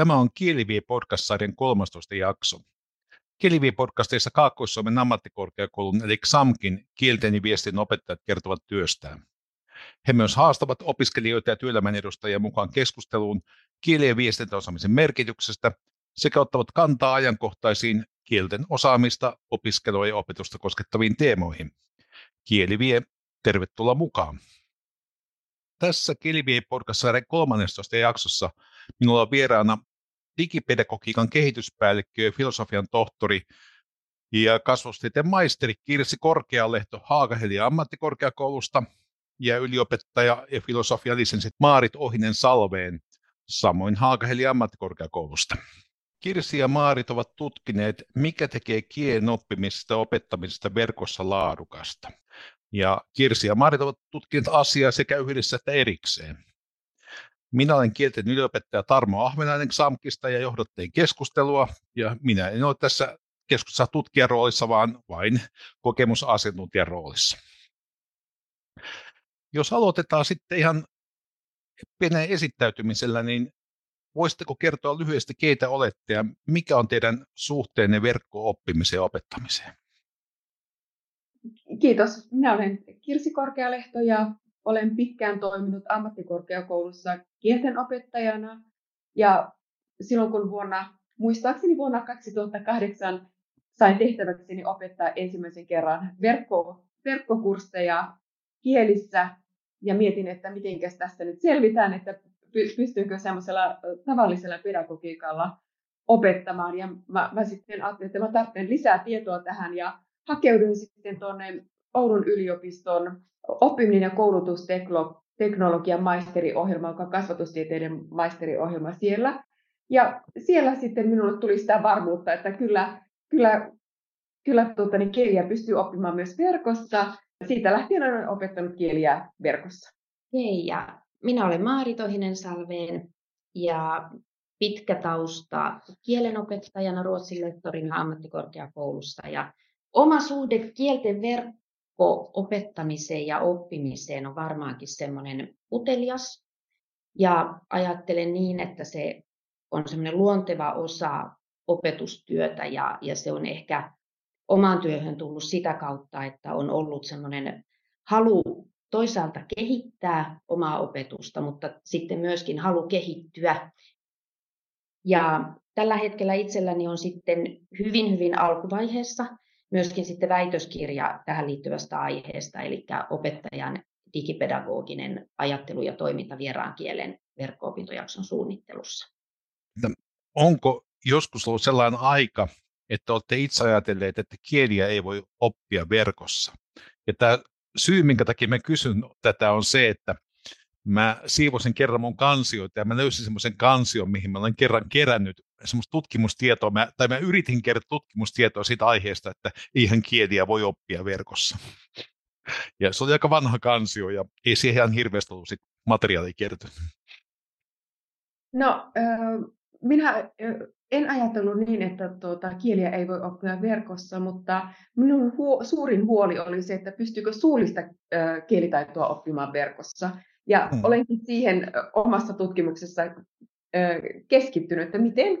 Tämä on KieliVie-podcast-sarjan 13. jakso. KieliVie-podcastissa Kaakkois-Suomen ammattikorkeakoulun eli Xamkin kielten ja viestin opettajat kertovat työstään. He myös haastavat opiskelijoita ja työelämän edustajia mukaan keskusteluun kieli- ja viestintäosaamisen merkityksestä sekä ottavat kantaa ajankohtaisiin kielten osaamista, opiskelua ja opetusta koskettaviin teemoihin. KieliVie, tervetuloa mukaan! Tässä KieliVie-podcastin 13. jaksossa minulla on vieraana digipedagogiikan kehityspäällikkö ja filosofian tohtori ja kasvustieteen maisteri Kirsi Korkealehto Haaga-Helia ammattikorkeakoulusta ja yliopettaja ja filosofian lisenssit Maarit Ohinen-Salven, samoin Haaga-Helia ammattikorkeakoulusta. Kirsi ja Maarit ovat tutkineet, mikä tekee kielen oppimisesta ja opettamisesta verkossa laadukasta. Ja Kirsi ja Maarit ovat tutkineet asiaa sekä yhdessä että erikseen. Minä olen kielten yliopettaja Tarmo Ahvenainen Xamkista ja johdattelin keskustelua. Ja minä en ole tässä keskustelussa tutkijan roolissa, vaan vain kokemusasiantuntijan roolissa. Jos aloitetaan sitten ihan pienen esittäytymisellä, niin voisitteko kertoa lyhyesti, keitä olette ja mikä on teidän suhteenne verkko-oppimiseen ja opettamiseen? Kiitos. Minä olen Kirsi Korkealehto ja olen pitkään toiminut ammattikorkeakoulussa kieltenopettajana. Ja silloin kun muistaakseni vuonna 2008 sain tehtäväkseni opettaa ensimmäisen kerran verkkokursseja kielissä ja mietin, että mitenkäs tästä nyt selvitään, että pystyykö semmoisella tavallisella pedagogiikalla opettamaan. Ja mä sitten ajattelin, että mä tarvitsen lisää tietoa tähän ja hakeuduin sitten tuonne Oulun yliopiston Oppiminen ja koulutusteknologian maisteriohjelma, joka on kasvatustieteiden maisteriohjelma siellä. Ja siellä sitten minulle tuli sitä varmuutta, että kyllä, kieliä pystyy oppimaan myös verkossa. Siitä lähtien olen opettanut kieliä verkossa. Hei, ja minä olen Maarit Ohinen-Salven ja pitkä tausta kielenopettajana, ruotsin lehtorina ammattikorkeakoulussa. Ja oma suhde kielten verkko-opettamiseen ja oppimiseen on varmaankin semmoinen utelias. Ja ajattelen niin, että se on semmoinen luonteva osa opetustyötä ja se on ehkä omaan työhön tullut sitä kautta, että on ollut semmoinen halu toisaalta kehittää omaa opetusta, mutta sitten myöskin halu kehittyä. Ja tällä hetkellä itselläni on sitten hyvin alkuvaiheessa myöskin sitten väitöskirja tähän liittyvästä aiheesta, eli opettajan digipedagoginen ajattelu ja toiminta vieraan kielen verkko-opintojakson suunnittelussa. Onko joskus ollut sellainen aika, että olette itse ajatelleet, että kieliä ei voi oppia verkossa? Ja tämä syy, minkä takia mä kysyn tätä, on se, että mä siivosin kerran mun kansioita ja mä löysin semmoisen kansion, mihin mä olen kerran kerännyt semmoista tutkimustietoa, mä yritin kerätä tutkimustietoa siitä aiheesta, että eihän kieliä voi oppia verkossa. Ja se oli aika vanha kansio ja ei siihen ihan hirveästi ollut sit materiaalia kertynyt. No, minä en ajatellut niin, että kieliä ei voi oppia verkossa, mutta minun suurin huoli oli se, että pystyykö suullista kielitaitoa oppimaan verkossa. Ja olenkin siihen omassa tutkimuksessa keskittynyt, että miten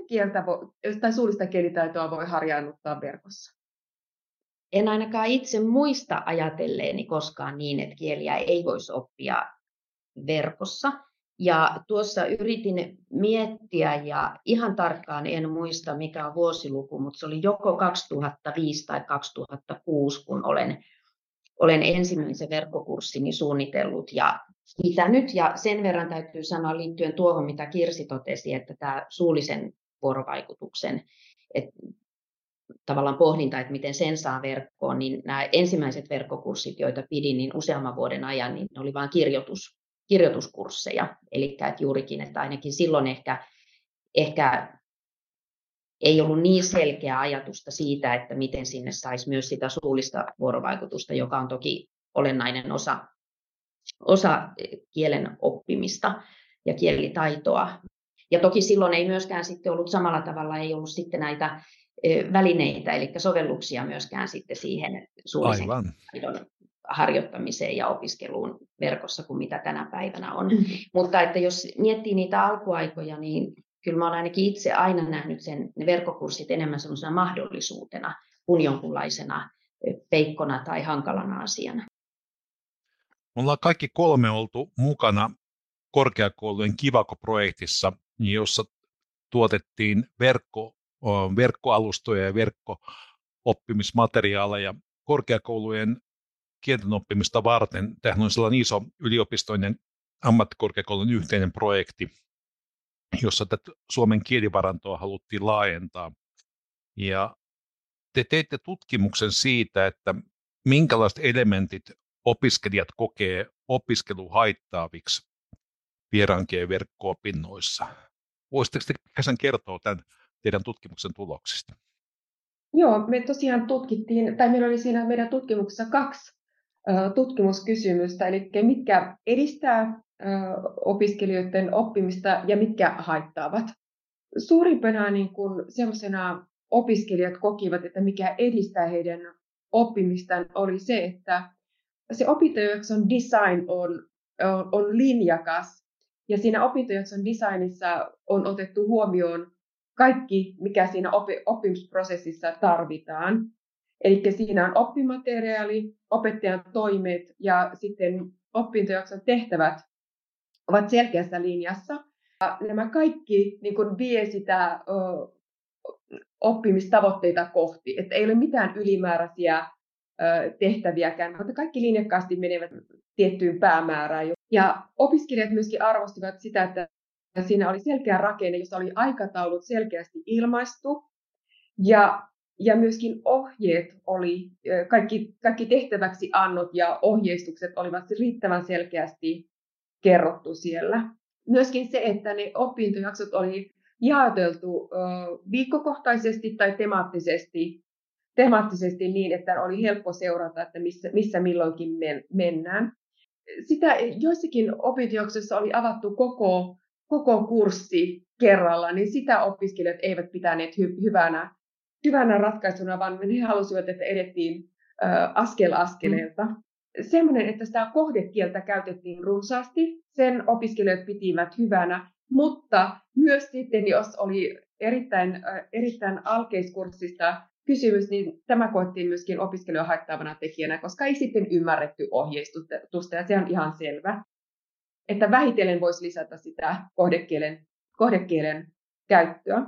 suullista kielitaitoa voi harjaannuttaa verkossa. En ainakaan itse muista ajatelleeni koskaan niin, että kieliä ei voisi oppia verkossa. Ja tuossa yritin miettiä, ja ihan tarkkaan en muista mikä on vuosiluku, mutta se oli joko 2005 tai 2006, kun olen ensimmäisen verkkokurssini suunnitellut ja pitänyt. Ja sen verran täytyy sanoa liittyen tuohon, mitä Kirsi totesi, että tämä suullisen vuorovaikutuksen tavallaan pohdinta, että miten sen saa verkkoon, niin nämä ensimmäiset verkkokurssit, joita pidin niin useamman vuoden ajan, niin ne oli vain kirjoituskursseja. Eli että juurikin, että ainakin silloin ehkä ei ollut niin selkeää ajatusta siitä, että miten sinne saisi myös sitä suullista vuorovaikutusta, joka on toki olennainen osa kielen oppimista ja kielitaitoa. Ja toki silloin ei myöskään sitten ollut samalla tavalla, ei ollut sitten näitä välineitä, eli sovelluksia myöskään sitten siihen suullisen taidon harjoittamiseen ja opiskeluun verkossa kuin mitä tänä päivänä on. Mutta että jos miettii niitä alkuaikoja, niin kyllä mä olen ainakin itse aina nähnyt sen, ne verkkokurssit enemmän sellaisena mahdollisuutena kuin jonkunlaisena peikkona tai hankalana asiana. Me ollaan kaikki kolme oltu mukana korkeakoulujen Kivako-projektissa, jossa tuotettiin verkkoalustoja ja verkko-oppimismateriaaleja korkeakoulujen kielten oppimista varten. Tämähän on sellainen iso yliopistoinen ammattikorkeakoulun yhteinen projekti, jossa tätä Suomen kielivarantoa haluttiin laajentaa. Ja te teitte tutkimuksen siitä, että minkälaiset elementit opiskelijat kokee opiskeluhaittaaviksi vieraankielen verkko-opinnoissa. Voisitteko te kertoa tämän teidän tutkimuksen tuloksista? Joo, me tosiaan tutkittiin, tai meillä oli siinä meidän tutkimuksessa kaksi tutkimuskysymystä, eli mitkä edistää opiskelijoiden oppimista ja mitkä haittaavat. Suurimpana niin kuin semmoisena opiskelijat kokivat, että mikä edistää heidän oppimistaan, oli se, että se opintojakson design on linjakas, ja siinä opintojakson designissa on otettu huomioon kaikki, mikä siinä oppimisprosessissa tarvitaan. Eli siinä on oppimateriaali, opettajan toimet ja sitten opintojakson tehtävät ovat selkeässä linjassa. Ja nämä kaikki niin kuin vie sitä oppimistavoitteita kohti, että ei ole mitään ylimääräisiä tehtäviäkään, mutta kaikki linjakkaasti menevät tiettyyn päämäärään. Ja opiskelijat myöskin arvostivat sitä, että siinä oli selkeä rakenne, jossa oli aikataulut selkeästi ilmaistu ja myöskin ohjeet oli, kaikki tehtäväksi annot ja ohjeistukset olivat riittävän selkeästi kerrottu siellä. Myöskin se, että ne opintojaksot oli jaoteltu viikkokohtaisesti tai temaattisesti niin, että oli helppo seurata, että missä milloinkin mennään. Sitä joissakin opintojaksoissa oli avattu koko kurssi kerralla, niin sitä opiskelijat eivät pitäneet hyvänä ratkaisuna, vaan he halusivat, että edettiin askel askeleelta. Semmoinen, että sitä kohdekieltä käytettiin runsaasti, sen opiskelijat pitivät hyvänä, mutta myös sitten, jos oli erittäin alkeiskurssista kysymys, niin tämä koettiin myöskin opiskelijoita haittaavana tekijänä, koska ei sitten ymmärretty ohjeistusta, ja se on ihan selvä, että vähitellen voisi lisätä sitä kohdekielen käyttöä.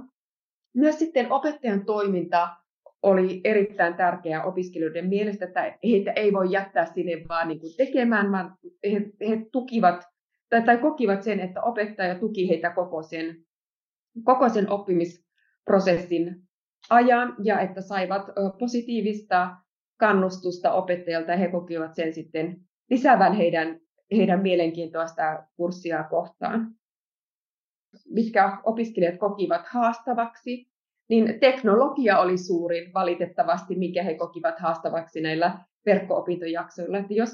Myös sitten opettajan toiminta oli erittäin tärkeää opiskelijoiden mielestä, että heitä ei voi jättää sinne vaan niin kuin tekemään, vaan he tukivat tai kokivat sen, että opettaja tuki heitä koko sen oppimisprosessin ajan ja että saivat positiivista kannustusta opettajalta, ja he kokivat sen sitten lisäävän heidän mielenkiintoa sitä kurssia kohtaan. Mitkä opiskelijat kokivat haastavaksi, niin teknologia oli suurin valitettavasti, mikä he kokivat haastavaksi näillä verkko-opintojaksoilla. Että jos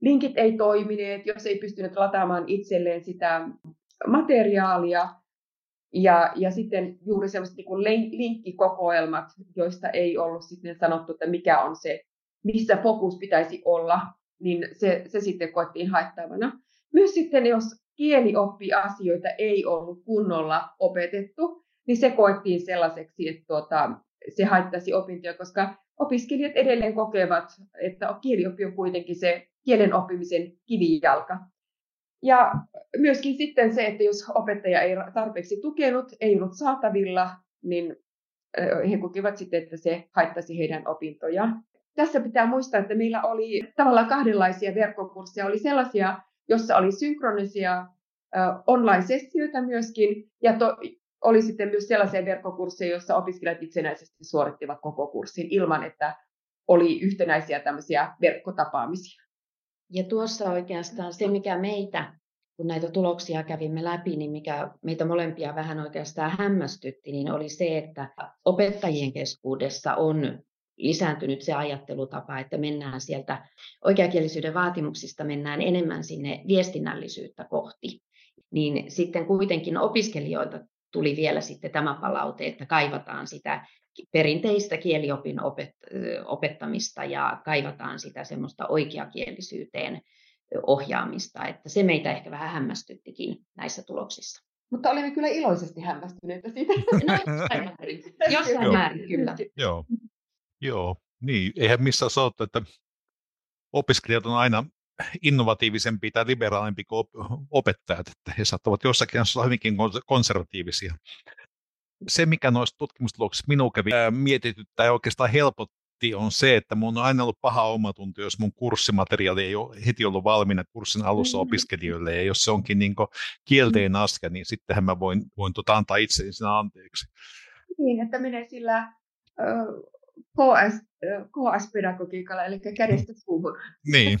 linkit ei toimineet, jos ei pystynyt lataamaan itselleen sitä materiaalia, ja sitten juuri sellaiset niin kuin linkkikokoelmat, joista ei ollut sitten sanottu, että mikä on se, missä fokus pitäisi olla, niin se sitten koettiin haittaavana. Myös sitten, jos kielioppiasioita ei ollut kunnolla opetettu, niin se koettiin sellaiseksi, että se haittasi opintoja, koska opiskelijat edelleen kokevat, että kielioppi on kuitenkin se kielen oppimisen kivijalka. Ja myöskin sitten se, että jos opettaja ei tarpeeksi tukenut, ei ollut saatavilla, niin he kokivat sitten, että se haittasi heidän opintojaan. Tässä pitää muistaa, että meillä oli tavallaan kahdenlaisia verkkokursseja. Oli sellaisia, joissa oli synkronisia online-sessioita myöskin, ja oli sitten myös sellaisia verkkokursseja, joissa opiskelijat itsenäisesti suorittivat koko kurssin ilman, että oli yhtenäisiä tämmöisiä verkkotapaamisia. Ja tuossa oikeastaan se, mikä meitä, kun näitä tuloksia kävimme läpi, niin mikä meitä molempia vähän oikeastaan hämmästytti, niin oli se, että opettajien keskuudessa on lisääntynyt se ajattelutapa, että mennään sieltä oikeakielisyyden vaatimuksista, mennään enemmän sinne viestinnällisyyttä kohti. Niin sitten kuitenkin opiskelijoilta tuli vielä sitten tämä palaute, että kaivataan sitä perinteistä kieliopin opettamista ja kaivataan sitä semmoista oikeakielisyyteen ohjaamista, että se meitä ehkä vähän hämmästyttikin näissä tuloksissa. Mutta olimme kyllä iloisesti hämmästyneitä siitä. No, jossain määrin kyllä. Joo. Joo, niin. Eihän missään sanottu, että opiskelijat on aina innovatiivisempi tai liberaalimpia kuin opettajat. Että he saattavat jossakin olla hyvinkin konservatiivisia. Se, mikä noista tutkimustuloksista minua kävi mietityttää ja oikeastaan helpotti, on se, että minun on aina ollut paha omatunto, jos mun kurssimateriaali ei ole heti ollut valmiina kurssin alussa opiskelijoille. Ja jos se onkin niin kielteinen asia, niin sittenhän mä voin antaa itseni sinä anteeksi. Niin, että menee sillä KS-pedagogiikalla, eli kädestä suuhun. Niin.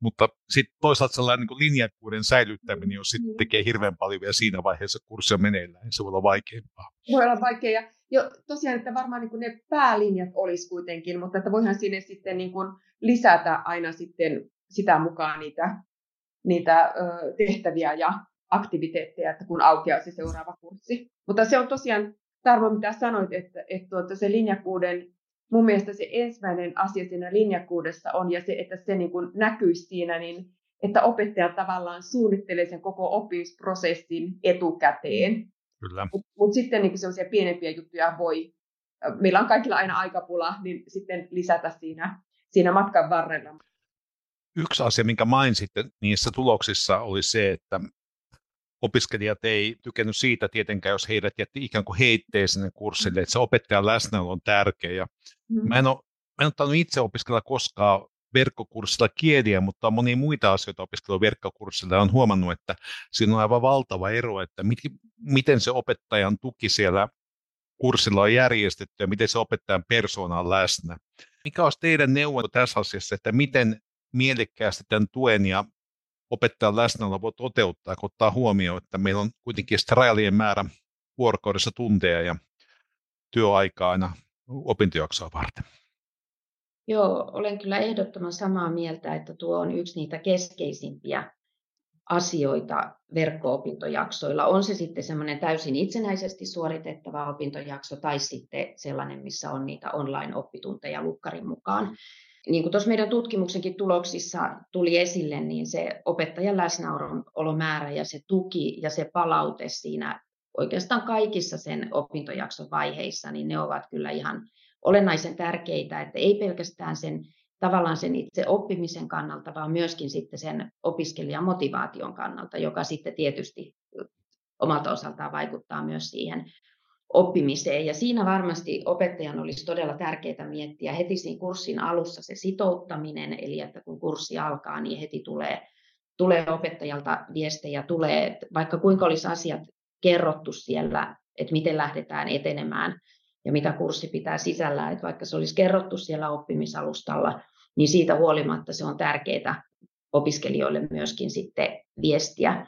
Mutta sitten toisaalta sellainen niin linjakkuuden säilyttäminen, jos sitten tekee hirveän paljon vielä siinä vaiheessa, kun kurssia meneillään, se voi olla vaikeampaa. Voi olla vaikeaa. Jo, tosiaan, että varmaan niin kuin ne päälinjat olisi kuitenkin, mutta että voihan sinne sitten niin kuin lisätä aina sitten sitä mukaan niitä tehtäviä ja aktiviteetteja, että kun aukeaa se seuraava kurssi. Mutta se on tosiaan, Tarmo, mitä sanoit, että se linjakkuuden... Mun mielestä se ensimmäinen asia siinä linjakkuudessa on, ja se, että se niin kuin näkyisi siinä, niin että opettaja tavallaan suunnittelee sen koko oppimisprosessin etukäteen. Kyllä. Mutta sitten niin kuin sellaisia pienempiä juttuja voi, meillä on kaikilla aina aikapula, niin sitten lisätä siinä matkan varrella. Yksi asia, minkä mainitsitte niissä tuloksissa, oli se, että opiskelijat ei tykännyt siitä tietenkään, jos heidät jätti ikään kuin heitteeseen kurssille, että se opettajan läsnäolo on tärkeä. Mä en ottanut itse opiskella koskaan verkkokurssilla kieliä, mutta on monia muita asioita opiskellut verkkokurssilla ja on huomannut, että siinä on aivan valtava ero, että miten se opettajan tuki siellä kurssilla on järjestetty ja miten se opettajan persoona on läsnä. Mikä olisi teidän neuvo tässä asiassa, että miten mielekkäästi tämän tuen ja opettajan läsnäolo voi toteuttaa, kun ottaa huomioon, että meillä on kuitenkin rajallinen määrä vuorokaudessa tunteja ja työaikaa aina opintojaksoa varten. Joo, olen kyllä ehdottoman samaa mieltä, että tuo on yksi niitä keskeisimpiä asioita verkko-opintojaksoilla. On se sitten semmoinen täysin itsenäisesti suoritettava opintojakso tai sitten sellainen, missä on niitä online-oppitunteja lukkarin mukaan. Niin kuin tuossa meidän tutkimuksenkin tuloksissa tuli esille, niin se opettajan läsnäolomäärä ja se tuki ja se palaute siinä oikeastaan kaikissa sen opintojakson vaiheissa, niin ne ovat kyllä ihan olennaisen tärkeitä, että ei pelkästään sen tavallaan sen itse oppimisen kannalta, vaan myöskin sitten sen opiskelijan motivaation kannalta, joka sitten tietysti omalta osaltaan vaikuttaa myös siihen oppimiseen. Ja siinä varmasti opettajan olisi todella tärkeää miettiä heti siinä kurssin alussa se sitouttaminen, eli että kun kurssi alkaa, niin heti tulee opettajalta viestejä, tulee vaikka kuinka olisi asiat kerrottu siellä, että miten lähdetään etenemään ja mitä kurssi pitää sisällään, että vaikka se olisi kerrottu siellä oppimisalustalla, niin siitä huolimatta se on tärkeää opiskelijoille myöskin sitten viestiä.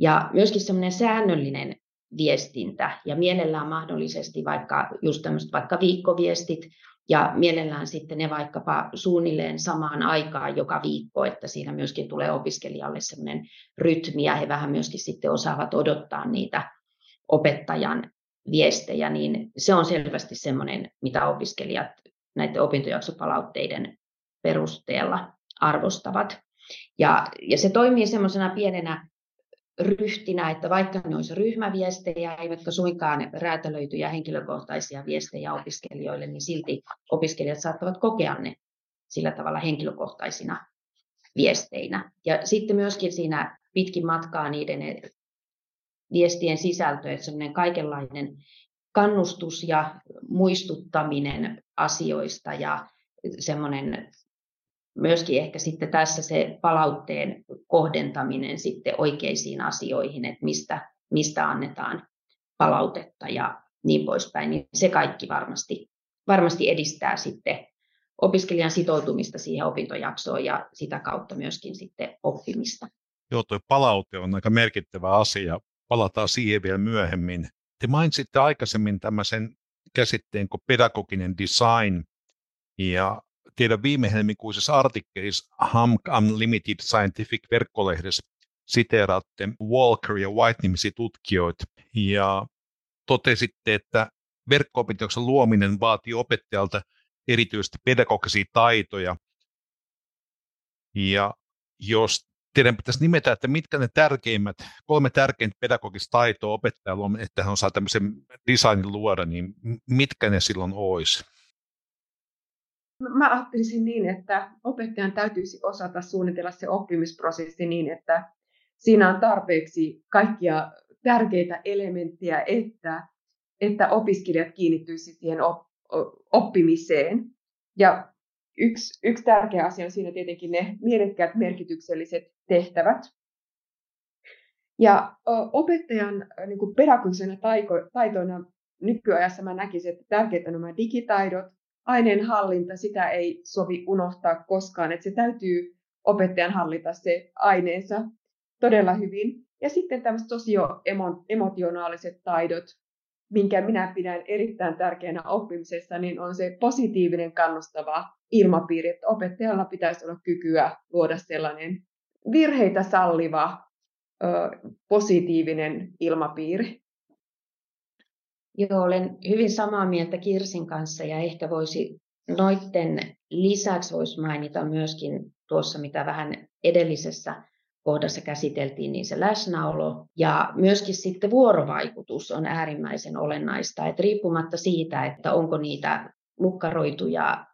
Ja myöskin semmoinen säännöllinen viestintä ja mielellään mahdollisesti vaikka just tämmöiset vaikka viikkoviestit ja mielellään sitten ne vaikkapa suunnilleen samaan aikaan joka viikko, että siinä myöskin tulee opiskelijalle semmoinen rytmi ja he vähän myöskin sitten osaavat odottaa niitä opettajan viestejä, niin se on selvästi semmoinen, mitä opiskelijat näiden opintojaksopalautteiden perusteella arvostavat. Ja se toimii semmoisena pienenä ryhtinä, että vaikka ne olisi ryhmäviestejä, eivätkä suinkaan räätälöityjä henkilökohtaisia viestejä opiskelijoille, niin silti opiskelijat saattavat kokea ne sillä tavalla henkilökohtaisina viesteinä. Ja sitten myöskin siinä pitkin matkaa niiden viestien sisältö, että semmoinen kaikenlainen kannustus ja muistuttaminen asioista ja semmoinen myöskin ehkä sitten tässä se palautteen kohdentaminen sitten oikeisiin asioihin, että mistä annetaan palautetta ja niin poispäin, niin se kaikki varmasti edistää sitten opiskelijan sitoutumista siihen opintojaksoon ja sitä kautta myöskin sitten oppimista. Joo, tuo palaute on aika merkittävä asia. Palataan siihen vielä myöhemmin. Te mainitsitte aikaisemmin tämmöisen käsitteen kuin pedagoginen design ja teidän viime helmikuisessa artikkelissa Xamk Unlimited Scientific-verkkolehdessä siteeraatte Walker ja White-nimisiä tutkijoita ja totesitte, että verkko-opintojakson luominen vaatii opettajalta erityisesti pedagogisia taitoja. Ja jos teidän pitäisi nimetä, että mitkä ne tärkeimmät, 3 tärkeintä pedagogista taitoa opettajalla on, että hän osaa tämmöisen designin luoda, niin mitkä ne silloin olisi? Mä ajattelisin niin, että opettajan täytyisi osata suunnitella se oppimisprosessi niin, että siinä on tarpeeksi kaikkia tärkeitä elementtejä, että opiskelijat kiinnittyisivät siihen oppimiseen. Ja yksi tärkeä asia on siinä tietenkin ne mielekkäät merkitykselliset tehtävät. Ja opettajan niin kuin pedagogisena taitoina nykyajassa mä näkisin, että tärkeitä on nämä digitaidot. Aineenhallinta, sitä ei sovi unohtaa koskaan, että se täytyy opettajan hallita se aineensa todella hyvin. Ja sitten tämmöiset sosioemotionaaliset taidot, minkä minä pidän erittäin tärkeänä oppimisessa, niin on se positiivinen kannustava ilmapiiri, että opettajalla pitäisi olla kykyä luoda sellainen virheitä salliva positiivinen ilmapiiri. Joo, olen hyvin samaa mieltä Kirsin kanssa ja ehkä voisi noiden lisäksi voisi mainita myöskin tuossa, mitä vähän edellisessä kohdassa käsiteltiin, niin se läsnäolo ja myöskin sitten vuorovaikutus on äärimmäisen olennaista, että riippumatta siitä, että onko niitä lukkaroituja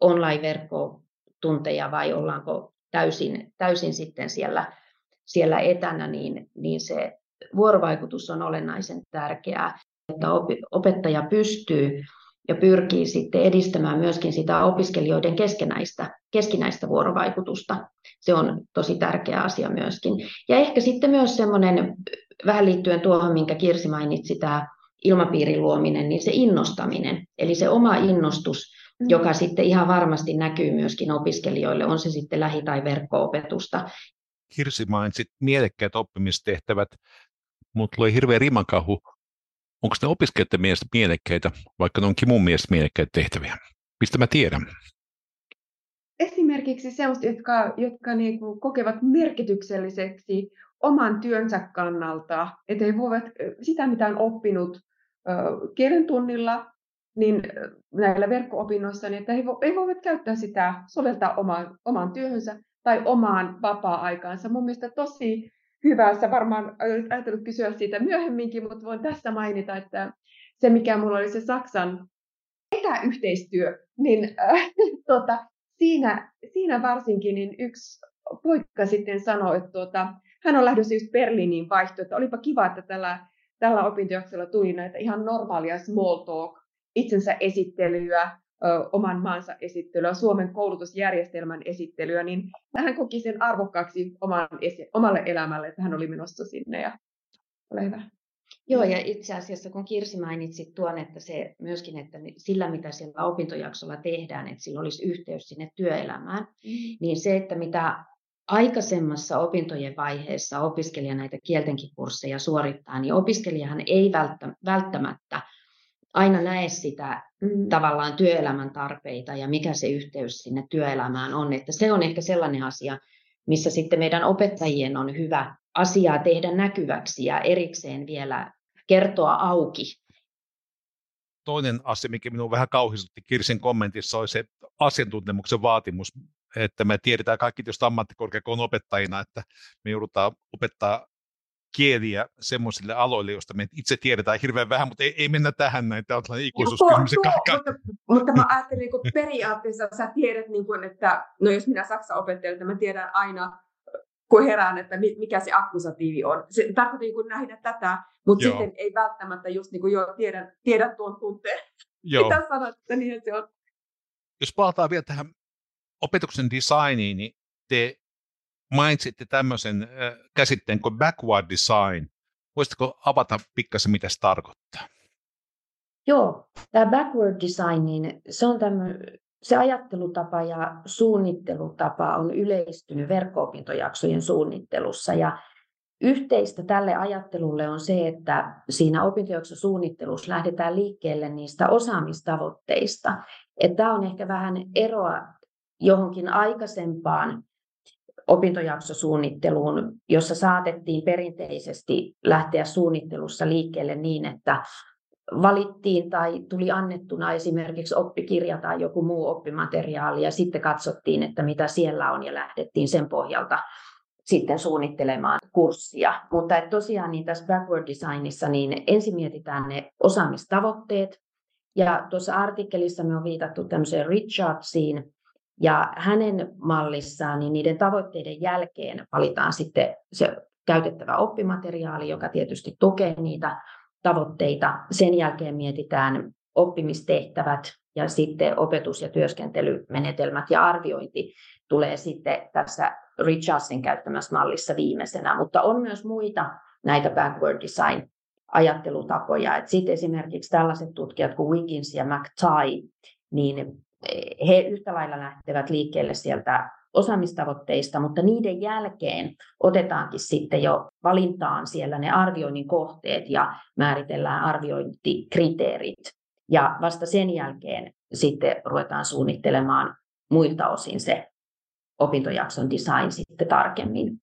online-verkkotunteja vai ollaanko täysin sitten siellä etänä, niin se vuorovaikutus on olennaisen tärkeää, että opettaja pystyy ja pyrkii sitten edistämään myöskin sitä opiskelijoiden keskinäistä vuorovaikutusta. Se on tosi tärkeä asia myöskin. Ja ehkä sitten myös semmoinen, vähän liittyen tuohon, minkä Kirsi mainitsi, tämä ilmapiirin luominen, niin se innostaminen, eli se oma innostus, joka sitten ihan varmasti näkyy myöskin opiskelijoille, on se sitten lähi- tai verkko-opetusta. Kirsi mainitsit mielekkäät oppimistehtävät, mutta tuli hirveä rimankahu. Onko ne opiskelijoiden mielestä mielekkäitä, vaikka ne onkin mun mielestä mielekkäitä tehtäviä? Mistä mä tiedän? Esimerkiksi sellaiset, jotka niinku kokevat merkitykselliseksi oman työnsä kannalta, että he voivat sitä, mitä on oppinut kielen tunnilla, niin näillä verkko-opinnoissa, niin että he voivat käyttää sitä, soveltaa omaan työhönsä tai omaan vapaa-aikaansa. Mun mielestä tosi hyvä, sä varmaan olet ajatellut kysyä siitä myöhemminkin, mutta voin tässä mainita, että se mikä mulla oli se Saksan etäyhteistyö, niin siinä varsinkin niin yksi poika sitten sanoi, että hän on lähdössä just Berliiniin vaihtoon, että olipa kiva, että tällä opintojaksolla tuli näitä ihan normaalia small talk, itsensä esittelyä, oman maansa esittelyä, Suomen koulutusjärjestelmän esittelyä, niin hän koki sen arvokkaaksi omalle elämälle, että hän oli menossa sinne. Ja ole hyvä. Joo, ja itse asiassa kun Kirsi mainitsi tuon, että se myöskin, että sillä mitä siellä opintojaksolla tehdään, että sillä olisi yhteys sinne työelämään, niin se, että mitä aikaisemmassa opintojen vaiheessa opiskelija näitä kieltenkin kursseja suorittaa, niin opiskelijahan ei välttämättä aina näe sitä tavallaan työelämän tarpeita ja mikä se yhteys sinne työelämään on. Että se on ehkä sellainen asia, missä sitten meidän opettajien on hyvä asiaa tehdä näkyväksi ja erikseen vielä kertoa auki. Toinen asia, mikä minua vähän kauhistutti Kirsin kommentissa, oli se asiantuntemuksen vaatimus, että me tiedetään kaikki tietysti ammattikorkeakoulun opettajina, että me joudutaan opettaa kieliä semmoisille aloille, joista me itse tiedetään hirveän vähän, mutta ei mennä tähän näin. Tämä on ikuisuuskysymys. Mutta mä ajattelin, kun periaatteessa sä tiedät, niin kun, että no jos minä saksan opettajan, mä tiedän aina, kun herään, että mikä se akkusatiivi on. Se tarkoitan niin nähdä tätä, mutta sitten ei välttämättä just niin kuin tiedä tuon tunteen. Mitä sanot, että niin se on. Jos palataan vielä tähän opetuksen designiin, niin te mainitsitte tämmöisen käsitteen kuin backward design. Voisitko avata pikkasen, mitä se tarkoittaa? Joo, tämä backward design, niin se ajattelutapa ja suunnittelutapa on yleistynyt verkko-opintojaksojen suunnittelussa. Ja yhteistä tälle ajattelulle on se, että siinä opintojaksosuunnittelussa lähdetään liikkeelle niistä osaamistavoitteista. Että tämä on ehkä vähän eroa johonkin aikaisempaan opintojaksosuunnitteluun, jossa saatettiin perinteisesti lähteä suunnittelussa liikkeelle niin, että valittiin tai tuli annettuna esimerkiksi oppikirja tai joku muu oppimateriaali ja sitten katsottiin, että mitä siellä on ja lähdettiin sen pohjalta sitten suunnittelemaan kurssia. Mutta tosiaan niin tässä backward designissa niin ensin mietitään ne osaamistavoitteet. Ja tuossa artikkelissa me on viitattu tämmöiseen Richardsiin. Ja hänen mallissaan niin niiden tavoitteiden jälkeen valitaan sitten se käytettävä oppimateriaali, joka tietysti tukee niitä tavoitteita. Sen jälkeen mietitään oppimistehtävät ja sitten opetus- ja työskentelymenetelmät ja arviointi tulee sitten tässä Richardsin käyttämässä mallissa viimeisenä. Mutta on myös muita näitä backward design ajattelutapoja. Sitten esimerkiksi tällaiset tutkijat kuin Wiggins ja McTye, niin he yhtä lailla lähtevät liikkeelle sieltä osaamistavoitteista, mutta niiden jälkeen otetaankin sitten jo valintaan siellä ne arvioinnin kohteet ja määritellään arviointikriteerit. Ja vasta sen jälkeen sitten ruvetaan suunnittelemaan muilta osin se opintojakson design sitten tarkemmin.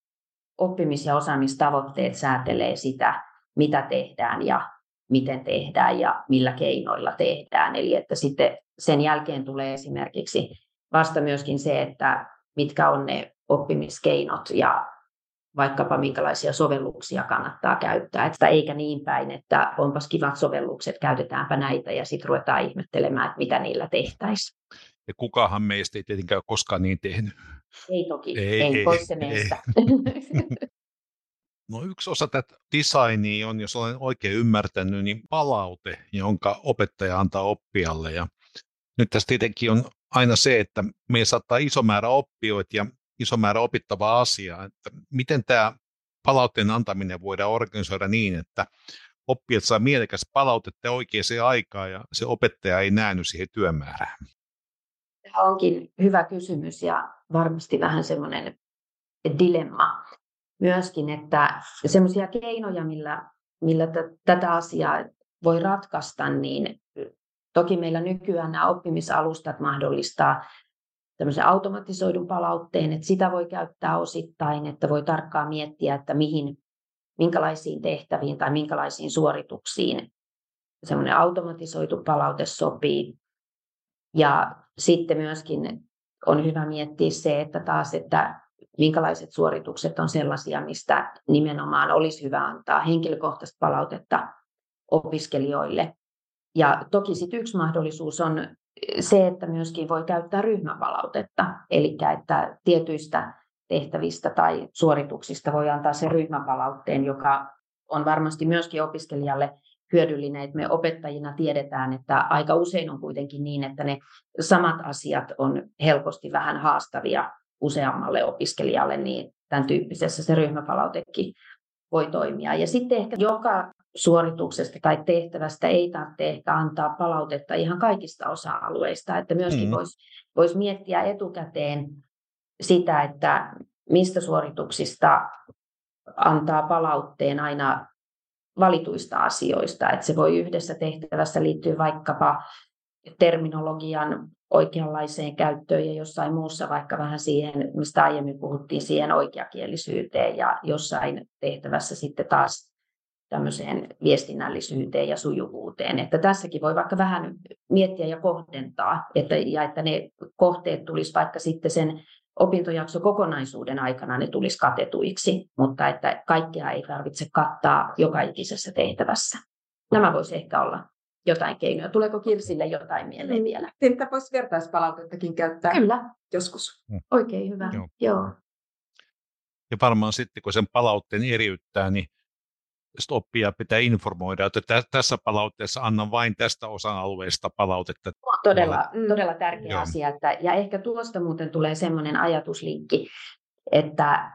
Oppimis- ja osaamistavoitteet säätelee sitä, mitä tehdään ja miten tehdään ja millä keinoilla tehdään. Eli että sitten sen jälkeen tulee esimerkiksi vasta myöskin se, että mitkä on ne oppimiskeinot ja vaikkapa minkälaisia sovelluksia kannattaa käyttää. Että eikä niin päin, että onpas kivat sovellukset, käytetäänpä näitä ja sitten ruvetaan ihmettelemään, että mitä niillä tehtäisiin. Ja kukahan meistä ei tietenkään ole koskaan niin tehnyt. Ei toki, ei pois se meistä. No yksi osa tätä designia on, jos olen oikein ymmärtänyt, niin palaute, jonka opettaja antaa oppijalle. Ja nyt tässä tietenkin on aina se, että meillä saattaa iso määrä oppijoita ja iso määrä opittavaa asiaa. Että miten tämä palautteen antaminen voidaan organisoida niin, että oppijat saa mielekäs palautetta oikeaan aikaan ja se opettaja ei näänny siihen työmäärään? Tämä onkin hyvä kysymys ja varmasti vähän semmoinen dilemma. Myöskin, että semmoisia keinoja, millä tätä asiaa voi ratkaista, niin toki meillä nykyään nämä oppimisalustat mahdollistaa tämmöisen automatisoidun palautteen, että sitä voi käyttää osittain, että voi tarkkaan miettiä, että minkälaisiin tehtäviin tai minkälaisiin suorituksiin semmoinen automatisoitu palaute sopii. Ja sitten myöskin on hyvä miettiä se, että taas, että minkälaiset suoritukset on sellaisia, mistä nimenomaan olisi hyvä antaa henkilökohtaista palautetta opiskelijoille. Ja toki sitten yksi mahdollisuus on se, että myöskin voi käyttää ryhmäpalautetta. Eli että tietyistä tehtävistä tai suorituksista voi antaa sen ryhmäpalautteen, joka on varmasti myöskin opiskelijalle hyödyllinen. Että me opettajina tiedetään, että aika usein on kuitenkin niin, että ne samat asiat on helposti vähän haastavia useammalle opiskelijalle, niin tämän tyyppisessä se ryhmäpalautekin voi toimia. Ja sitten ehkä joka suorituksesta tai tehtävästä ei tarvitse ehkä antaa palautetta ihan kaikista osa-alueista, että myöskin voisi miettiä etukäteen sitä, että mistä suorituksista antaa palautteen aina valituista asioista, että se voi yhdessä tehtävässä liittyä vaikkapa terminologian oikeanlaiseen käyttöön ja jossain muussa vaikka vähän siihen, mistä aiemmin puhuttiin, siihen oikeakielisyyteen ja jossain tehtävässä sitten taas tämmöiseen viestinnällisyyteen ja sujuvuuteen. Että tässäkin voi vaikka vähän miettiä ja kohdentaa, että ne kohteet tulisi vaikka sitten sen opintojakso kokonaisuuden aikana ne tulisi katetuiksi, mutta että kaikkea ei tarvitse kattaa joka ikisessä tehtävässä. Nämä voisi ehkä olla jotain keinoja. Tuleeko Kirsille jotain mieleen vielä? Niitä voisi vertaispalautettakin käyttää. Kyllä. Joskus. Oikein hyvä. Joo. Ja varmaan sitten, kun sen palautteen eriyttää, niin oppijaa pitää informoida, että tässä palautteessa annan vain tästä osa-alueesta palautetta. Todella tärkeä asia. Ja ehkä tuosta muuten tulee semmoinen ajatuslinkki, että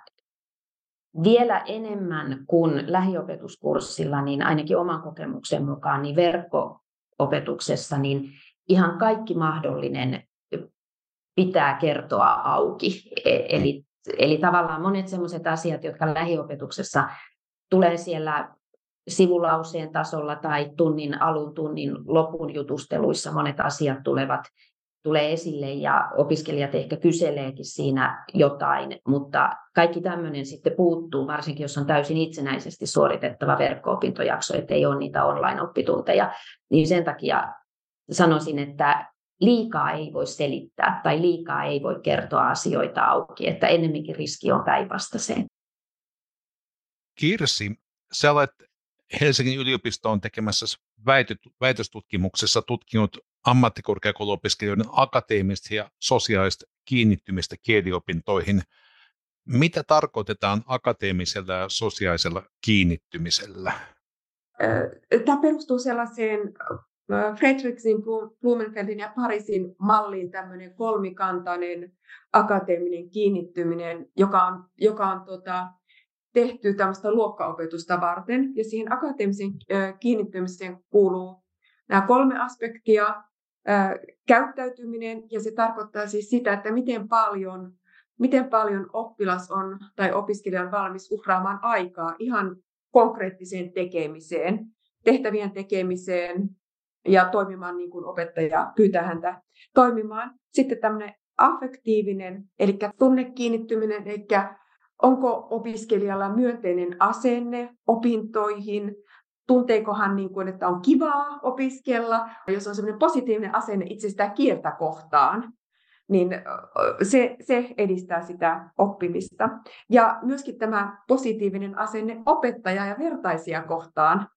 vielä enemmän kuin lähiopetuskurssilla, niin ainakin oman kokemuksen mukaan, niin verkko-opetuksessa niin ihan kaikki mahdollinen pitää kertoa auki. Eli tavallaan monet sellaiset asiat, jotka lähiopetuksessa tulee siellä sivulauseen tasolla tai tunnin alun, tunnin lopun jutusteluissa, monet asiat tulee esille ja opiskelijat ehkä kyseleekin siinä jotain, mutta kaikki tämmöinen sitten puuttuu, varsinkin jos on täysin itsenäisesti suoritettava verkko-opintojakso, ettei ole niitä online-oppitunteja, niin sen takia sanoisin, että liikaa ei voi selittää tai liikaa ei voi kertoa asioita auki, että ennemminkin riski on päinvastaiseen. Kirsi, sä olet Helsingin yliopistoon tekemässä väitöstutkimuksessa tutkinut ammattikorkeakouluopiskelijoiden akateemista ja sosiaalista kiinnittymistä kieliopintoihin. Mitä tarkoitetaan akateemisella ja sosiaalisella kiinnittymisellä? Tämä perustuu sellaiseen Fredriksin, Blumenfeldin ja Parisin malliin, tämmöinen kolmikantainen akateeminen kiinnittyminen, joka on tehty tämmöistä luokkaopetusta varten. Ja siihen akateemiseen kiinnittymiseen kuuluu nämä kolme aspektia, käyttäytyminen, ja se tarkoittaa siis sitä, että miten paljon oppilas on tai opiskelija on valmis uhraamaan aikaa ihan konkreettiseen tekemiseen, tehtävien tekemiseen ja toimimaan niin kuin opettaja pyytää häntä toimimaan. Sitten tämmöinen affektiivinen, eli tunnekiinnittyminen, eli onko opiskelijalla myönteinen asenne opintoihin, tunteekohan niin kuin, että on kivaa opiskella, jos on semmoinen positiivinen asenne itse sitä kieltä kohtaan, niin se edistää sitä oppimista. Ja myöskin tämä positiivinen asenne opettajaa ja vertaisia kohtaan.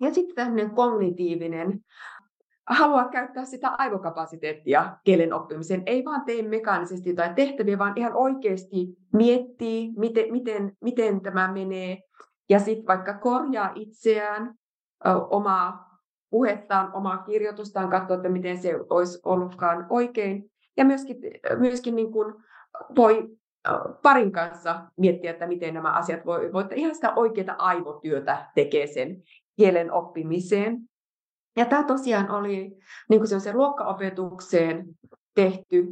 Ja sitten tämmöinen kognitiivinen, haluaa käyttää sitä aivokapasiteettia kielen oppimiseen. Ei vaan tee mekaanisesti jotain tehtäviä, vaan ihan oikeasti miettii, miten tämä menee. Ja sitten vaikka korjaa itseään, omaa puhettaan, omaa kirjoitustaan, katsoo, että miten se olisi ollutkaan oikein. Ja myöskin niin kuin voi parin kanssa miettiä, että miten nämä asiat voi ihan sitä oikeaa aivotyötä tekee sen kielen oppimiseen. Ja tämä tosiaan oli niin kuin sellaisen luokkaopetukseen tehty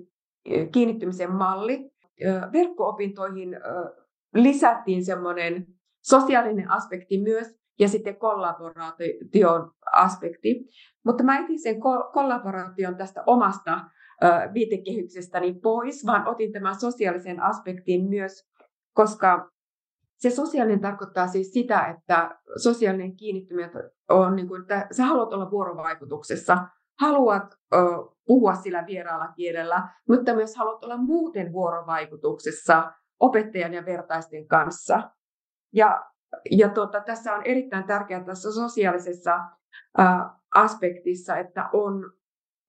kiinnittymisen malli. Verkko-opintoihin lisättiin semmoinen sosiaalinen aspekti myös ja sitten kollaboraation aspekti. Mutta mä etin sen kollaboraation tästä omasta viitekehyksestäni pois, vaan otin tämän sosiaalisen aspektin myös, koska se sosiaalinen tarkoittaa siis sitä, että sosiaalinen kiinnittyminen on niin kuin, että sä haluat olla vuorovaikutuksessa, haluat puhua sillä vieraalla kielellä, mutta myös haluat olla muuten vuorovaikutuksessa opettajan ja vertaisten kanssa. Ja tässä on erittäin tärkeää tässä sosiaalisessa aspektissa, että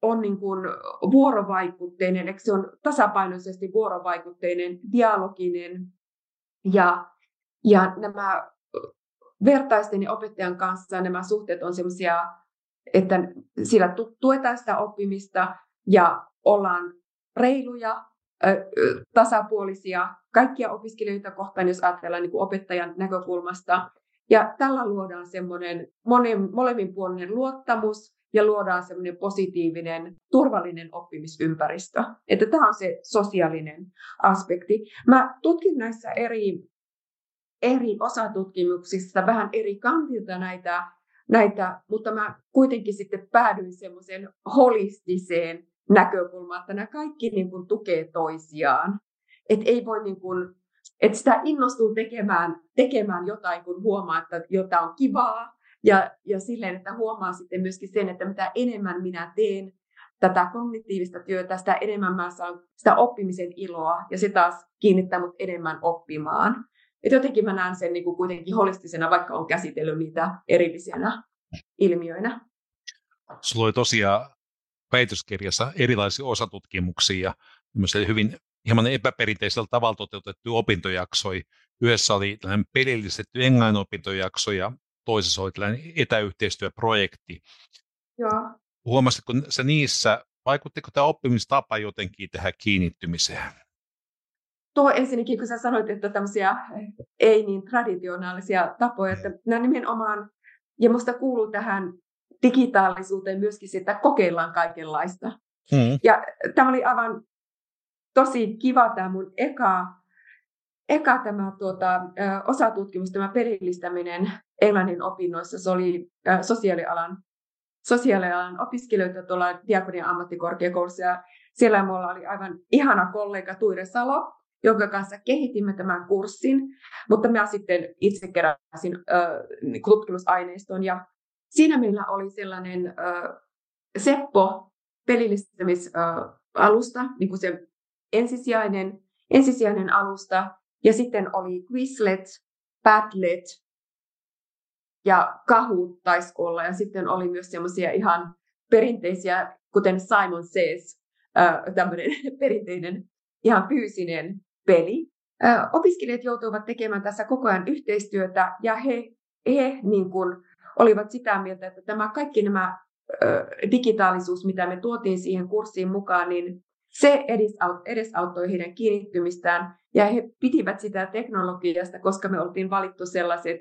on niin kuin vuorovaikutteinen, eli se on tasapainoisesti vuorovaikutteinen, dialoginen ja nämä vertaisten ja opettajan kanssa nämä suhteet on sellaisia, että sillä tuetaan sitä oppimista ja ollaan reiluja, tasapuolisia kaikkia opiskelijoita kohtaan, jos ajatellaan niin kuin opettajan näkökulmasta. Ja tällä luodaan semmoinen molemminpuolinen luottamus ja luodaan semmoinen positiivinen, turvallinen oppimisympäristö. Että tämä on se sosiaalinen aspekti. Mä tutkin näissä eri osatutkimuksissa vähän eri kantilta näitä, mutta mä kuitenkin sitten päädyin semmoiseen holistiseen näkökulmaan, että nämä kaikki niin kuin tukee toisiaan. Että ei voi niin kuin, että sitä innostuu tekemään jotain, kun huomaa, että jotain on kivaa. Ja silleen, että huomaa sitten myöskin sen, että mitä enemmän minä teen tätä kognitiivista työtä, sitä enemmän mä saan sitä oppimisen iloa ja se taas kiinnittää mut enemmän oppimaan. Et jotenkin mä näen sen niin kuin kuitenkin holistisena, vaikka olen käsitellyt niitä erillisenä ilmiöinä. Sulla oli tosiaan väitöskirjassa erilaisia osatutkimuksia ja hyvin hieman epäperinteisellä tavalla toteutettu opintojaksoja. Yhdessä oli tällainen pelillistetty englannin opintojakso ja toisessa oli tällainen etäyhteistyöprojekti. Joo. Huomasitko sä niissä, vaikuttiko tämä oppimistapa jotenkin tähän kiinnittymiseen? Tuo ensinnäkin, kun sä sanoit, että tämmöisiä ei niin traditionaalisia tapoja, että nämä nimenomaan, ja musta kuuluu tähän digitaalisuuteen myöskin se, että kokeillaan kaikenlaista. Hmm. Ja tämä oli aivan tosi kiva tämä mun eka tämä osatutkimus, tämä pelillistäminen englannin opinnoissa. Se oli sosiaalialan opiskelijoita tuolla Diakonin ammattikorkeakoulussa. Ja siellä mulla oli aivan ihana kollega Tuire Salo, jonka kanssa kehitimme tämän kurssin. Mutta minä sitten itse keräsin tutkimusaineiston. Ja siinä meillä oli sellainen Seppo pelillistämisalusta, niin kuin se ensisijainen alusta. Ja sitten oli Quizlet, Padlet ja Kahoot taisi olla. Ja sitten oli myös semmoisia ihan perinteisiä, kuten Simon Says, tämmöinen perinteinen ihan fyysinen peli. Opiskelijat joutuivat tekemään tässä koko ajan yhteistyötä ja he niin kuin olivat sitä mieltä, että tämä kaikki nämä digitaalisuus, mitä me tuotiin siihen kurssiin mukaan, niin se edesauttoi heidän kiinnittymistään ja he pitivät sitä teknologiasta, koska me oltiin valittu sellaiset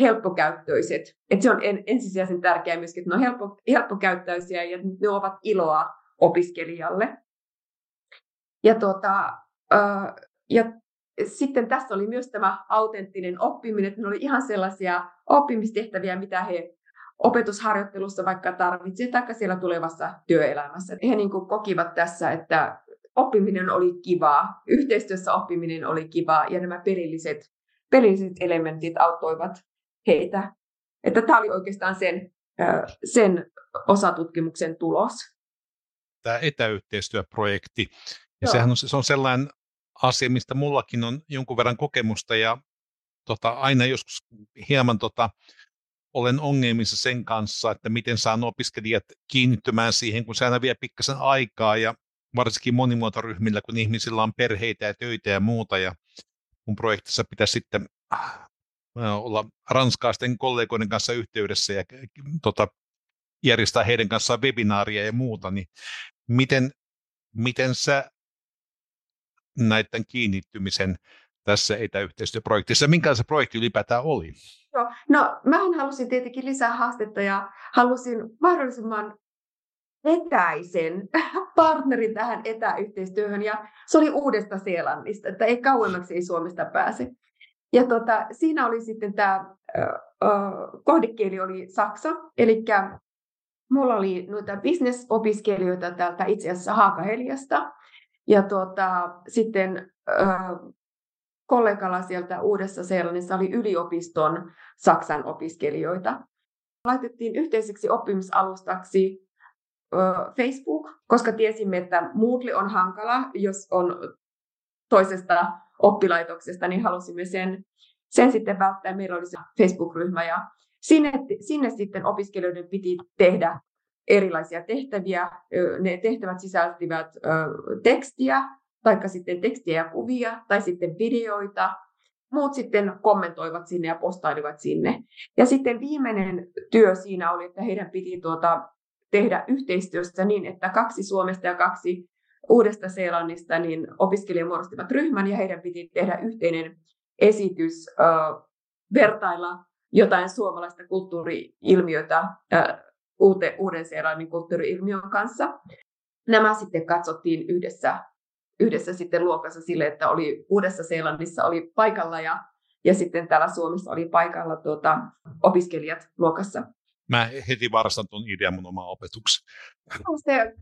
helppokäyttöiset. Että se on ensisijaisen tärkeää myöskin, että ne on helppokäyttöisiä ja ne ovat iloa opiskelijalle. Ja sitten tässä oli myös tämä autenttinen oppiminen, että ne oli ihan sellaisia oppimistehtäviä, mitä he opetusharjoittelussa vaikka tarvitsee tai siellä tulevassa työelämässä. He niin kuin kokivat tässä, että oppiminen oli kivaa, yhteistyössä oppiminen oli kivaa ja nämä pelilliset elementit auttoivat heitä. Että tämä oli oikeastaan sen osatutkimuksen tulos. Tämä etäyhteistyöprojekti. Ja sehän on sellainen asia, mistä mullakin on jonkun verran kokemusta ja aina joskus hieman olen ongelmissa sen kanssa, että miten saan opiskelijat kiinnittymään siihen, kun se aina vie pikkasen aikaa ja varsinkin monimuotoryhmillä, kun ihmisillä on perheitä ja töitä ja muuta ja kun projektissa pitäisi sitten olla ranskaisten kollegoiden kanssa yhteydessä ja järjestää heidän kanssaan webinaaria ja muuta, niin miten sä näiden kiinnittymisen tässä etäyhteistyöprojektissa, minkälainen projekti ylipäätään oli? No, mähän halusin tietenkin lisää haastetta ja halusin mahdollisimman etäisen partnerin tähän etäyhteistyöhön ja se oli Uudesta-Seelannista, että ei kauemmaksi ei Suomesta pääse. Ja siinä oli sitten tämä kohdekieli oli saksa, eli mulla oli noita business-opiskelijoita täältä itse asiassa Haaga-Heliasta ja sitten kollegalla sieltä Uudessa-Seelannissa oli yliopiston Saksan opiskelijoita. Laitettiin yhteiseksi oppimisalustaksi Facebook, koska tiesimme, että Moodle on hankala, jos on toisesta oppilaitoksesta, niin halusimme sen sitten välttää. Meillä oli se Facebook-ryhmä ja sinne sitten opiskelijoiden piti tehdä erilaisia tehtäviä. Ne tehtävät sisältivät tekstiä, taikka sitten tekstiä ja kuvia, tai sitten videoita. Muut sitten kommentoivat sinne ja postailivat sinne. Ja sitten viimeinen työ siinä oli, että heidän piti tehdä yhteistyössä niin, että 2 Suomesta ja 2 Uudesta-Seelannista niin opiskelijat muodostivat ryhmän, ja heidän piti tehdä yhteinen esitys, vertailla jotain suomalaista kulttuuri-ilmiötä Uuden-Seelannin kulttuuri-ilmiön kanssa. Nämä sitten katsottiin yhdessä sitten luokassa sille, että oli Uudessa-Seelannissa oli paikalla ja sitten täällä Suomessa oli paikalla opiskelijat luokassa. Mä heti varastan tuon idean mun omaan opetukseen.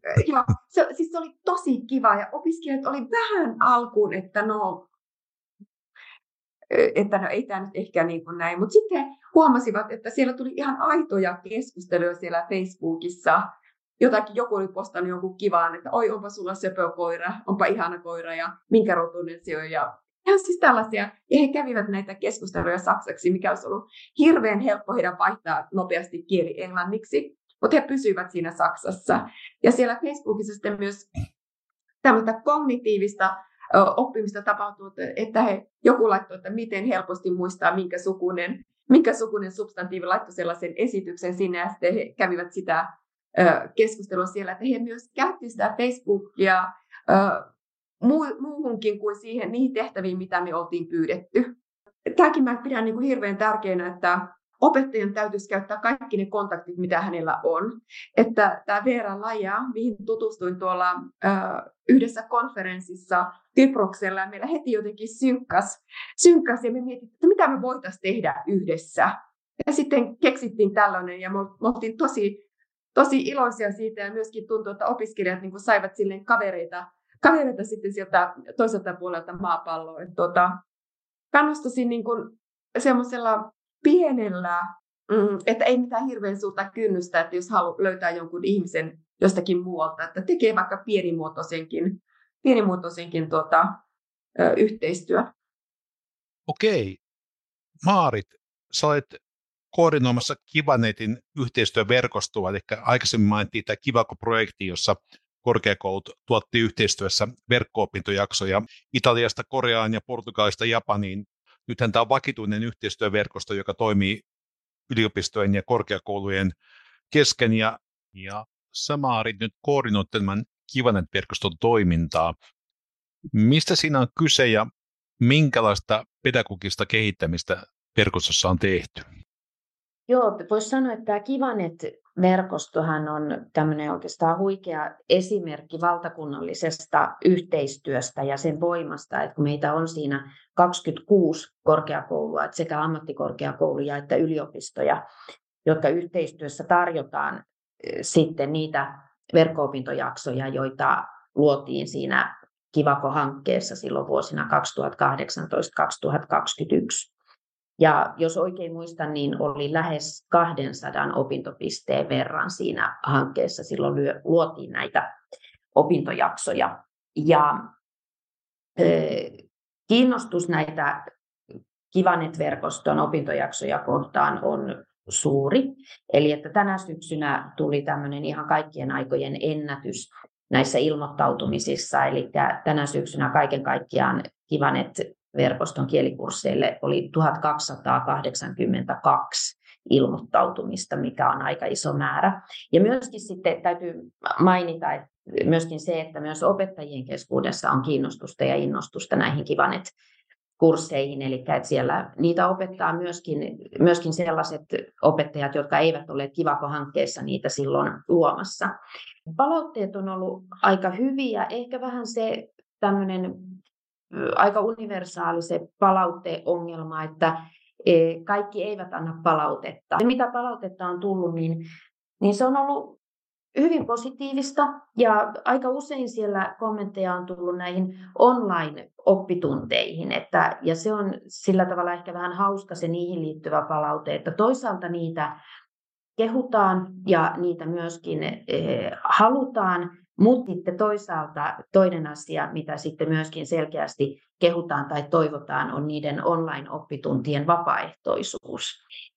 Se oli tosi kiva ja opiskelijat oli vähän alkuun, että ei tämä nyt ehkä niin kuin näin, mutta sitten huomasivat, että siellä tuli ihan aitoja keskusteluja siellä Facebookissa. Joku oli postannut jonkun kivaan, että oi, onpa sulla söpö koira, onpa ihana koira ja minkä rotuinen se on. Ja siis tällaisia. Ja he kävivät näitä keskusteluja saksaksi, mikä olisi ollut hirveän helppo heidän vaihtaa nopeasti kieli englanniksi. Mutta he pysyivät siinä Saksassa. Ja siellä Facebookissa sitten myös tämmöistä kognitiivista oppimista tapahtuu, että joku laittoi, että miten helposti muistaa minkä sukunen substantiivi laittoi sellaisen esityksen sinne. Ja sitten he kävivät sitä keskustelua siellä, että he myös käyttivät sitä Facebookia muuhunkin kuin siihen niihin tehtäviin, mitä me oltiin pyydetty. Tämäkin mä pidän niin kuin hirveän tärkeänä, että opettajan täytyisi käyttää kaikki ne kontaktit, mitä hänellä on. Että tämä Veera Laja, mihin tutustuin tuolla yhdessä konferenssissa Typroksella, meillä heti jotenkin synkkas ja me mietittiin, että mitä me voitaisiin tehdä yhdessä. Ja sitten keksittiin tällainen ja me oltiin tosi iloisia siitä ja myöskin tuntuu, että opiskelijat niin saivat silleen kavereita sitten sieltä toiselta puolelta maapalloa. Kannustaisin niin semmoisella pienellä, että ei mitään hirveän suurta kynnystä, että jos haluaa löytää jonkun ihmisen jostakin muualta, että tekee vaikka pienimuotoisenkin yhteistyö. Okei. Maarit, sä olet koordinoimassa KiVANETin yhteistyöverkostoa, eli aikaisemmin mainittiin tämä Kivako-projekti, jossa korkeakoulut tuotti yhteistyössä verkko-opintojaksoja Italiasta, Koreaan ja Portugalista Japaniin. Nythän tämä on vakituinen yhteistyöverkosto, joka toimii yliopistojen ja korkeakoulujen kesken, ja sä, Maarit, nyt koordinoit tämän KiVANET-verkoston toimintaa. Mistä siinä on kyse ja minkälaista pedagogista kehittämistä verkostossa on tehty? Joo, voisi sanoa, että tämä KiVANET-verkostohan on tämmöinen oikeastaan huikea esimerkki valtakunnallisesta yhteistyöstä ja sen voimasta, että kun meitä on siinä 26 korkeakoulua, että sekä ammattikorkeakouluja että yliopistoja, jotka yhteistyössä tarjotaan sitten niitä verkko-opintojaksoja, joita luotiin siinä Kivako-hankkeessa silloin vuosina 2018-2021. Ja jos oikein muistan, niin oli lähes 200 opintopisteen verran siinä hankkeessa. Silloin luotiin näitä opintojaksoja. Ja kiinnostus näitä KiVANET-verkoston opintojaksoja kohtaan on suuri. Eli että tänä syksynä tuli tämmöinen ihan kaikkien aikojen ennätys näissä ilmoittautumisissa. Eli tänä syksynä kaiken kaikkiaan KiVANET-verkoston kielikursseille oli 1282 ilmoittautumista, mikä on aika iso määrä. Ja myöskin sitten täytyy mainita että myöskin se, että myös opettajien keskuudessa on kiinnostusta ja innostusta näihin KiVANET-kursseihin. Eli että siellä niitä opettaa myöskin sellaiset opettajat, jotka eivät ole Kivako-hankkeessa niitä silloin luomassa. Palautteet on ollut aika hyviä. Ehkä vähän se tämmöinen aika universaali se palauteongelma, että kaikki eivät anna palautetta. Se, mitä palautetta on tullut, niin se on ollut hyvin positiivista ja aika usein siellä kommentteja on tullut näihin online-oppitunteihin. Ja se on sillä tavalla ehkä vähän hauska se niihin liittyvä palaute, että toisaalta niitä kehutaan ja niitä myöskin halutaan, mutta sitten toisaalta toinen asia, mitä sitten myöskin selkeästi kehutaan tai toivotaan, on niiden online-oppituntien vapaaehtoisuus.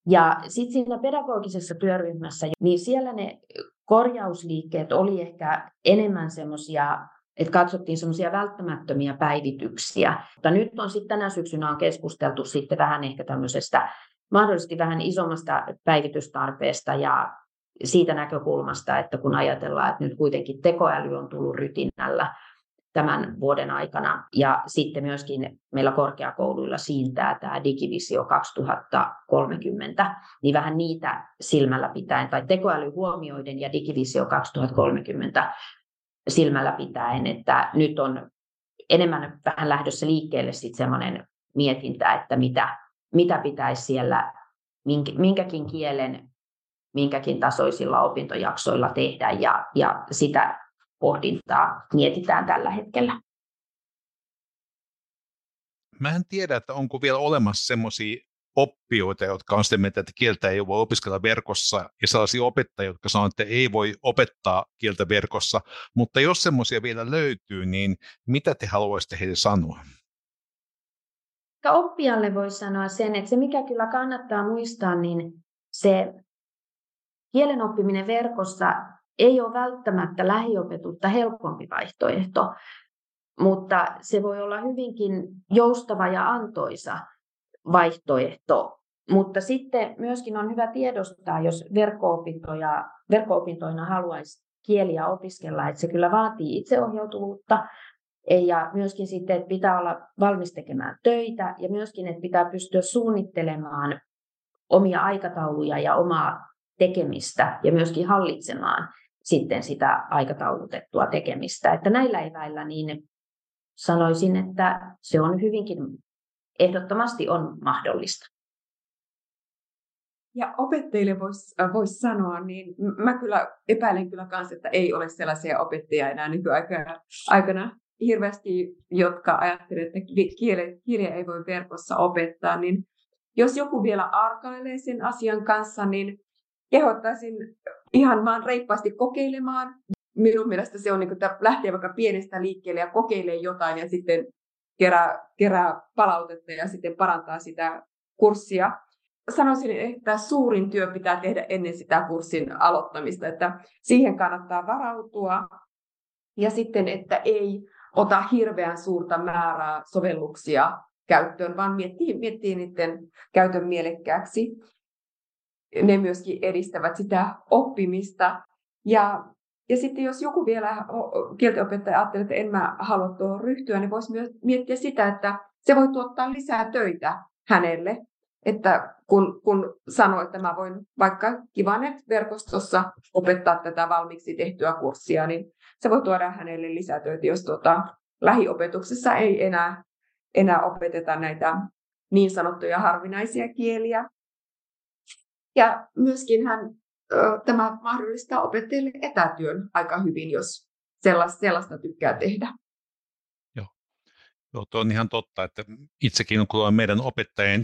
Ja sitten siinä pedagogisessa työryhmässä, niin siellä ne korjausliikkeet oli ehkä enemmän semmoisia, että katsottiin semmoisia välttämättömiä päivityksiä. Mutta nyt on sitten tänä syksynä on keskusteltu sitten vähän ehkä tämmöisestä mahdollisesti vähän isommasta päivitystarpeesta ja siitä näkökulmasta, että kun ajatellaan, että nyt kuitenkin tekoäly on tullut rytinällä tämän vuoden aikana ja sitten myöskin meillä korkeakouluilla siintää tämä Digivisio 2030, niin vähän niitä silmällä pitäen tai tekoäly huomioiden ja Digivisio 2030 silmällä pitäen, että nyt on enemmän vähän lähdössä liikkeelle sitten semmoinen mietintä, että mitä pitäisi siellä minkäkin kielen, minkäkin tasoisilla opintojaksoilla tehdä, ja sitä pohdintaa mietitään tällä hetkellä. Mä en tiedä, että onko vielä olemassa semmoisia oppijoita, jotka on sitä mieltä, että kieltä ei voi opiskella verkossa, ja sellaisia opettajia, jotka sanoo, että ei voi opettaa kieltä verkossa, mutta jos semmoisia vielä löytyy, niin mitä te haluaisitte heille sanoa? Oppijalle voi sanoa sen, että se mikä kyllä kannattaa muistaa, niin se kielen oppiminen verkossa ei ole välttämättä lähiopetusta helpompi vaihtoehto, mutta se voi olla hyvinkin joustava ja antoisa vaihtoehto. Mutta sitten myöskin on hyvä tiedostaa, jos verkko-opintoina haluaisi kieliä opiskella, että se kyllä vaatii itseohjautuvuutta. Ja myöskin sitten, että pitää olla valmis tekemään töitä ja myöskin, että pitää pystyä suunnittelemaan omia aikatauluja ja omaa tekemistä ja myöskin hallitsemaan sitten sitä aikataulutettua tekemistä. Että näillä eväillä niin sanoisin, että se on hyvinkin ehdottomasti on mahdollista. Ja opettajille vois sanoa, niin mä kyllä epäilen kyllä kanssa, että ei ole sellaisia opettajia enää nykyaikana. Hirveästi, jotka ajattelevat, että kieliä ei voi verkossa opettaa, niin jos joku vielä arkailee sen asian kanssa, niin kehottaisin ihan vaan reippaasti kokeilemaan. Minun mielestä se on niin kuin, että lähtee vaikka pienestä liikkeelle ja kokeilee jotain ja sitten kerää palautetta ja sitten parantaa sitä kurssia. Sanoisin, että suurin työ pitää tehdä ennen sitä kurssin aloittamista, että siihen kannattaa varautua. Ja sitten, että ei ota hirveän suurta määrää sovelluksia käyttöön, vaan miettii niiden käytön mielekkääksi. Ne myöskin edistävät sitä oppimista. Ja sitten jos joku vielä kieltenopettaja ajattelee, että en mä halua tuohon ryhtyä, niin voisi myös miettiä sitä, että se voi tuottaa lisää töitä hänelle. Että kun sanoo, että mä voin vaikka KiVANET-verkostossa opettaa tätä valmiiksi tehtyä kurssia, niin se voi tuoda hänelle lisätöitä, jos lähiopetuksessa ei enää opeteta näitä niin sanottuja harvinaisia kieliä. Ja myöskin tämä mahdollistaa opettajille etätyön aika hyvin, jos sellaista tykkää tehdä. Joo, tuo on ihan totta, että itsekin kun olen meidän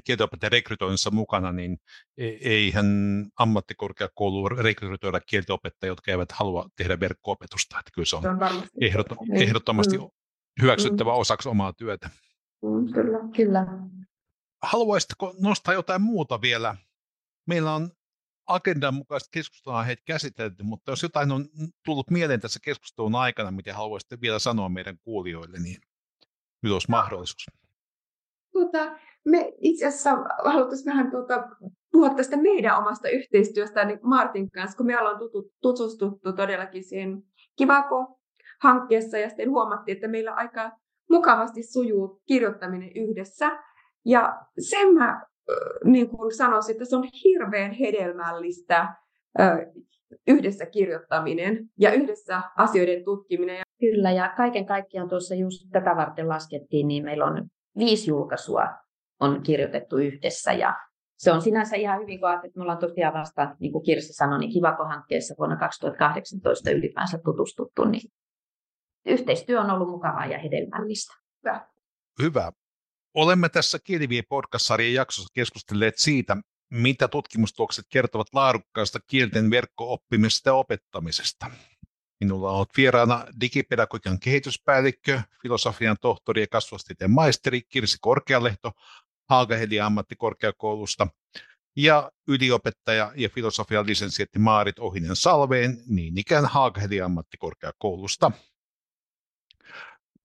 kieltenopettajan rekrytoinnissa mukana, niin eihän ammattikorkeakoulu rekrytoida kieltenopettajia, jotka eivät halua tehdä verkko-opetusta. Että kyllä se on ehdottomasti hyväksyttävä osaksi omaa työtä. Kyllä. Haluaisitko nostaa jotain muuta vielä? Meillä on agendan mukaista keskustelua käsitelty, mutta jos jotain on tullut mieleen tässä keskustelun aikana, mitä haluaisitte vielä sanoa meidän kuulijoille, niin nyt olisi mahdollisuus. Me itse asiassa haluttaisiin vähän puhua tästä meidän omasta yhteistyöstä niin Maartin kanssa, kun me ollaan tutustuttu todellakin siihen Kivako-hankkeessa ja sitten huomattiin, että meillä aika mukavasti sujuu kirjoittaminen yhdessä. Ja sen mä niin kuin sanoisin, että se on hirveän hedelmällistä yhdessä kirjoittaminen ja yhdessä asioiden tutkiminen. Kyllä, ja kaiken kaikkiaan tuossa just tätä varten laskettiin, niin meillä on 5 julkaisua on kirjoitettu yhdessä, ja se on sinänsä ihan hyvin, kun ajattelin, että me ollaan tosiaan vasta, niin kuin Kirsi sanoi, niin Kivako-hankkeessa vuonna 2018 ylipäänsä tutustuttu, niin yhteistyö on ollut mukavaa ja hedelmällistä. Hyvä. Olemme tässä KieliVie-podcast-sarjan jaksossa keskustelleet siitä, mitä tutkimustulokset kertovat laadukkaasta kielten verkko-oppimisesta ja opettamisesta. Minulla on vieraana digipedagogian kehityspäällikkö, filosofian tohtori ja kasvatustieteen maisteri Kirsi Korkealehto Haaga-Helian ammattikorkeakoulusta ja yliopettaja ja filosofian lisensiaatti Maarit Ohinen-Salven niin ikään Haaga-Helian ammattikorkeakoulusta.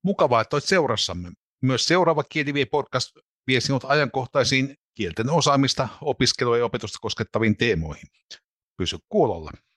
Mukavaa, että olet seurassamme. Myös seuraava KieliVie-podcast vie sinut ajankohtaisiin kielten osaamista, opiskelua ja opetusta koskettaviin teemoihin. Pysy kuulolla.